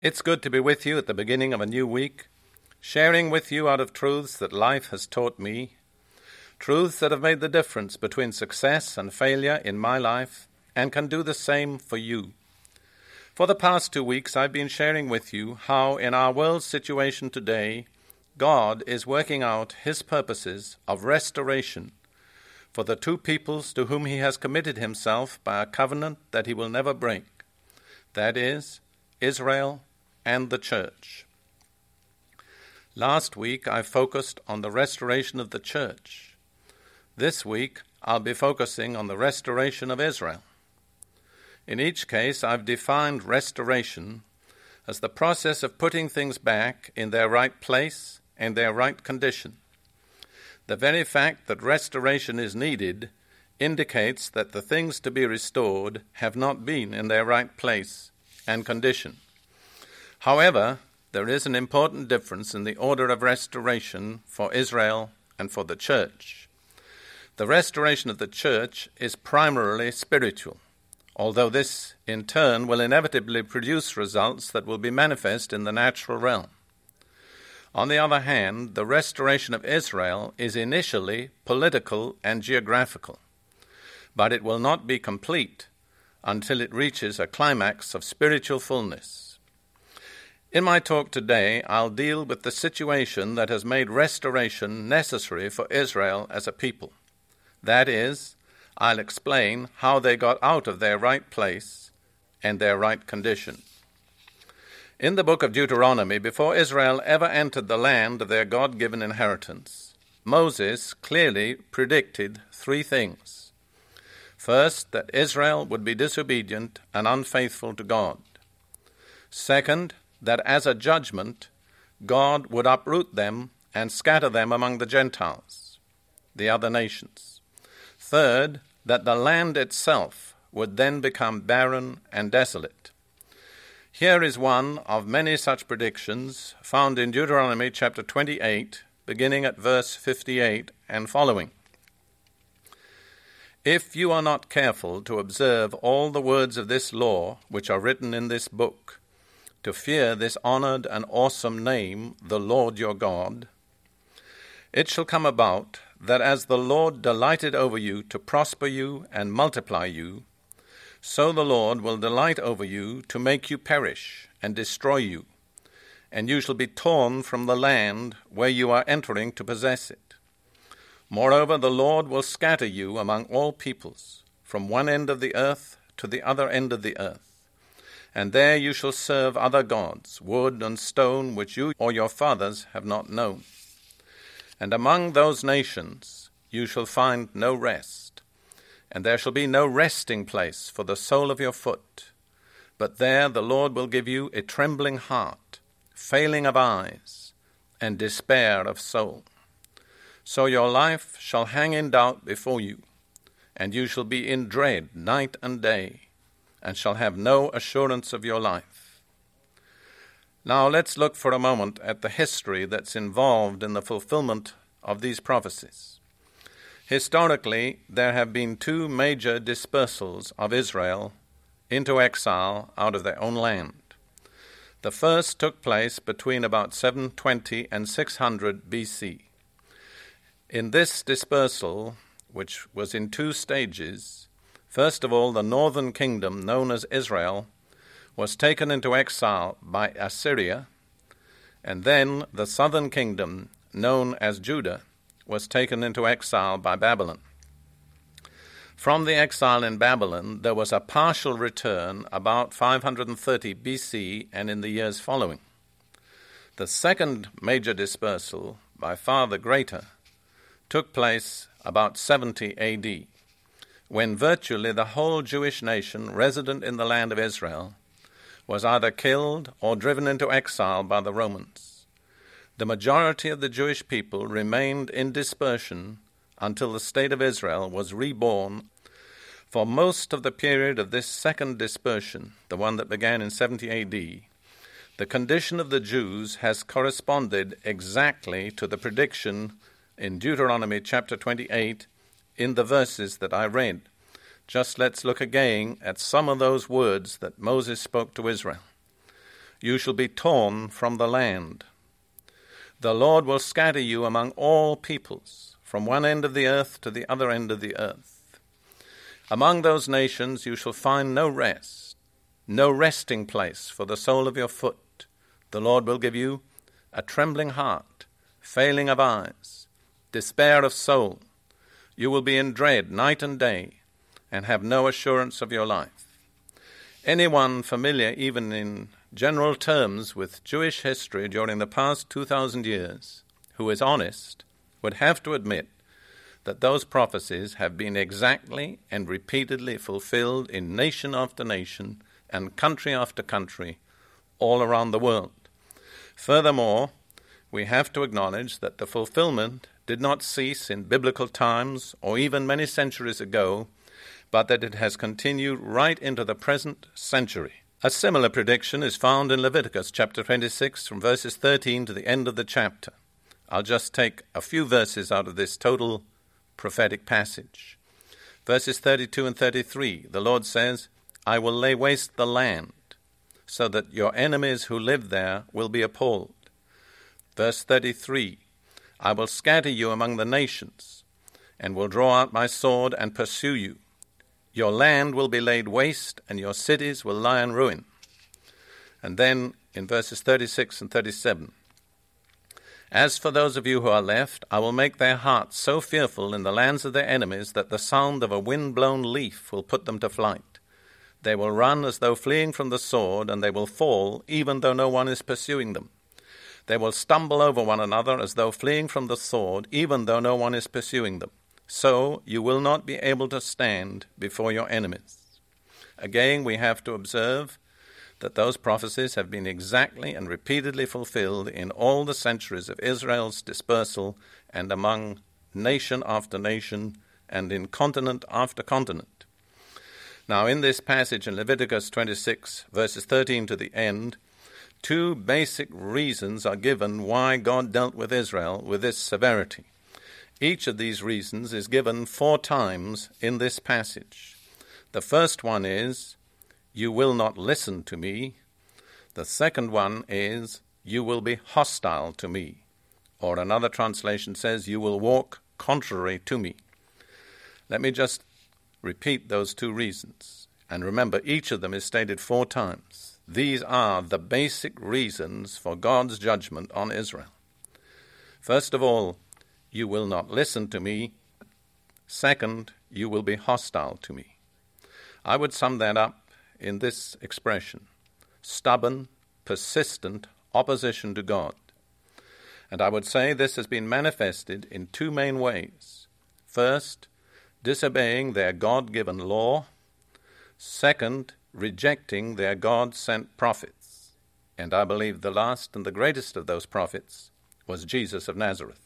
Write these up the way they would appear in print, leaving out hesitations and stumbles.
It's good to be with you at the beginning of a new week, sharing with you out of truths that life has taught me, truths that have made the difference between success and failure in my life, and can do the same for you. For the past 2 weeks, I've been sharing with you how, in our world's situation today, God is working out His purposes of restoration for the two peoples to whom He has committed Himself by a covenant that He will never break, that is, Israel and the church. Last week I focused on the restoration of the church. This week I'll be focusing on the restoration of Israel. In each case I've defined restoration as the process of putting things back in their right place and their right condition. The very fact that restoration is needed indicates that the things to be restored have not been in their right place and condition. However, there is an important difference in the order of restoration for Israel and for the church. The restoration of the church is primarily spiritual, although this in turn will inevitably produce results that will be manifest in the natural realm. On the other hand, the restoration of Israel is initially political and geographical, but it will not be complete until it reaches a climax of spiritual fullness. In my talk today, I'll deal with the situation that has made restoration necessary for Israel as a people. That is, I'll explain how they got out of their right place and their right condition. In the book of Deuteronomy, before Israel ever entered the land of their God-given inheritance, Moses clearly predicted 3 things. First, that Israel would be disobedient and unfaithful to God. Second, that as a judgment, God would uproot them and scatter them among the Gentiles, the other nations. Third, that the land itself would then become barren and desolate. Here is one of many such predictions found in Deuteronomy chapter 28, beginning at verse 58 and following. If you are not careful to observe all the words of this law which are written in this book, to fear this honored and awesome name, the Lord your God, it shall come about that as the Lord delighted over you to prosper you and multiply you, so the Lord will delight over you to make you perish and destroy you, and you shall be torn from the land where you are entering to possess it. Moreover, the Lord will scatter you among all peoples, from one end of the earth to the other end of the earth. And there you shall serve other gods, wood and stone, which you or your fathers have not known. And among those nations you shall find no rest, and there shall be no resting place for the sole of your foot. But there the Lord will give you a trembling heart, failing of eyes, and despair of soul. So your life shall hang in doubt before you, and you shall be in dread night and day, and shall have no assurance of your life. Now let's look for a moment at the history that's involved in the fulfillment of these prophecies. Historically, there have been 2 major dispersals of Israel into exile out of their own land. The first took place between about 720 and 600 BC. In this dispersal, which was in 2 stages, first of all, the northern kingdom, known as Israel, was taken into exile by Assyria, and then the southern kingdom, known as Judah, was taken into exile by Babylon. From the exile in Babylon, there was a partial return about 530 BC and in the years following. The second major dispersal, by far the greater, took place about 70 AD. when virtually the whole Jewish nation resident in the land of Israel was either killed or driven into exile by the Romans. The majority of the Jewish people remained in dispersion until the state of Israel was reborn. For most of the period of this second dispersion, the one that began in 70 AD, the condition of the Jews has corresponded exactly to the prediction in Deuteronomy chapter 28 in the verses that I read. Just let's look again at some of those words that Moses spoke to Israel. You shall be torn from the land. The Lord will scatter you among all peoples, from one end of the earth to the other end of the earth. Among those nations you shall find no rest, no resting place for the sole of your foot. The Lord will give you a trembling heart, failing of eyes, despair of soul. You will be in dread night and day and have no assurance of your life. Anyone familiar even in general terms with Jewish history during the past 2,000 years who is honest would have to admit that those prophecies have been exactly and repeatedly fulfilled in nation after nation and country after country all around the world. Furthermore, we have to acknowledge that the fulfillment did not cease in biblical times or even many centuries ago, but that it has continued right into the present century. A similar prediction is found in Leviticus chapter 26 from verses 13 to the end of the chapter. I'll just take a few verses out of this total prophetic passage. Verses 32 and 33, the Lord says, I will lay waste the land, so that your enemies who live there will be appalled. Verse 33, I will scatter you among the nations, and will draw out my sword and pursue you. Your land will be laid waste, and your cities will lie in ruin. And then in verses 36 and 37, as for those of you who are left, I will make their hearts so fearful in the lands of their enemies that the sound of a wind-blown leaf will put them to flight. They will run as though fleeing from the sword, and they will fall, even though no one is pursuing them. They will stumble over one another as though fleeing from the sword, even though no one is pursuing them. So you will not be able to stand before your enemies. Again, we have to observe that those prophecies have been exactly and repeatedly fulfilled in all the centuries of Israel's dispersal and among nation after nation and in continent after continent. Now, in this passage in Leviticus 26, verses 13 to the end, two basic reasons are given why God dealt with Israel with this severity. Each of these reasons is given four times in this passage. The first one is, you will not listen to me. The second one is, you will be hostile to me. Or another translation says, you will walk contrary to me. Let me just repeat those two reasons. And remember, each of them is stated four times. These are the basic reasons for God's judgment on Israel. First of all, you will not listen to me. Second, you will be hostile to me. I would sum that up in this expression: stubborn, persistent opposition to God. And I would say this has been manifested in two main ways. First, disobeying their God-given law. Second, rejecting their God-sent prophets. And I believe the last and the greatest of those prophets was Jesus of Nazareth.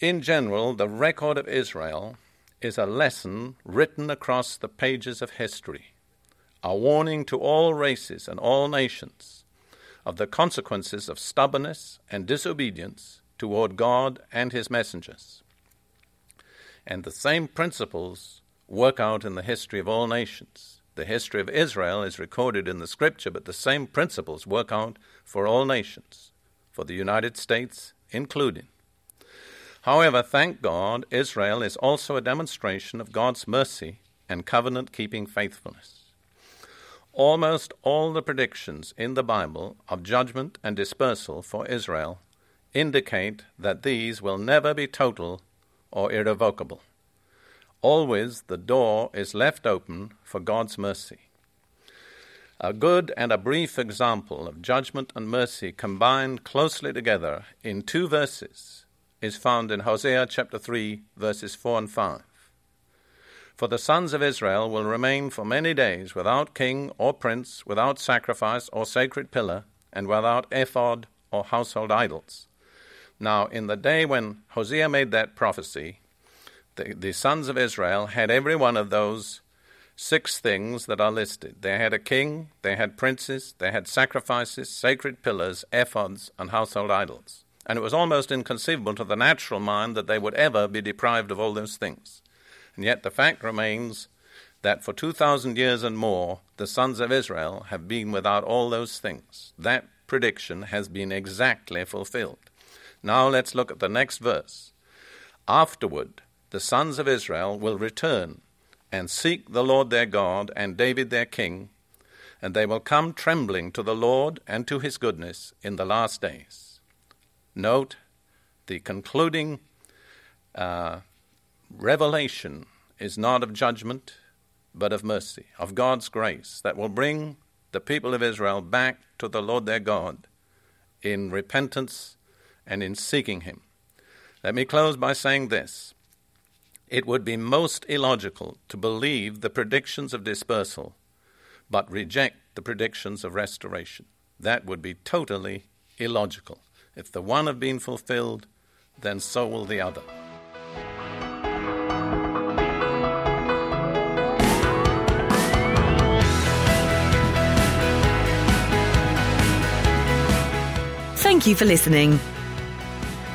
In general, the record of Israel is a lesson written across the pages of history, a warning to all races and all nations of the consequences of stubbornness and disobedience toward God and his messengers. And the same principles work out in the history of all nations. The history of Israel is recorded in the Scripture, but the same principles work out for all nations, for the United States included. However, thank God, Israel is also a demonstration of God's mercy and covenant-keeping faithfulness. Almost all the predictions in the Bible of judgment and dispersal for Israel indicate that these will never be total or irrevocable. Always the door is left open for God's mercy. A good and a brief example of judgment and mercy combined closely together in two verses is found in Hosea chapter 3, verses 4 and 5. For the sons of Israel will remain for many days without king or prince, without sacrifice or sacred pillar, and without ephod or household idols. Now, in the day when Hosea made that prophecy, the sons of Israel had every one of those 6 things that are listed. They had a king, they had princes, they had sacrifices, sacred pillars, ephods, and household idols. And it was almost inconceivable to the natural mind that they would ever be deprived of all those things. And yet the fact remains that for 2,000 years and more, the sons of Israel have been without all those things. That prediction has been exactly fulfilled. Now let's look at the next verse. Afterward, the sons of Israel will return and seek the Lord their God and David their king, and they will come trembling to the Lord and to his goodness in the last days. Note the concluding revelation is not of judgment, but of mercy, of God's grace that will bring the people of Israel back to the Lord their God in repentance and in seeking him. Let me close by saying this. It would be most illogical to believe the predictions of dispersal, but reject the predictions of restoration. That would be totally illogical. If the one have been fulfilled, then so will the other. Thank you for listening.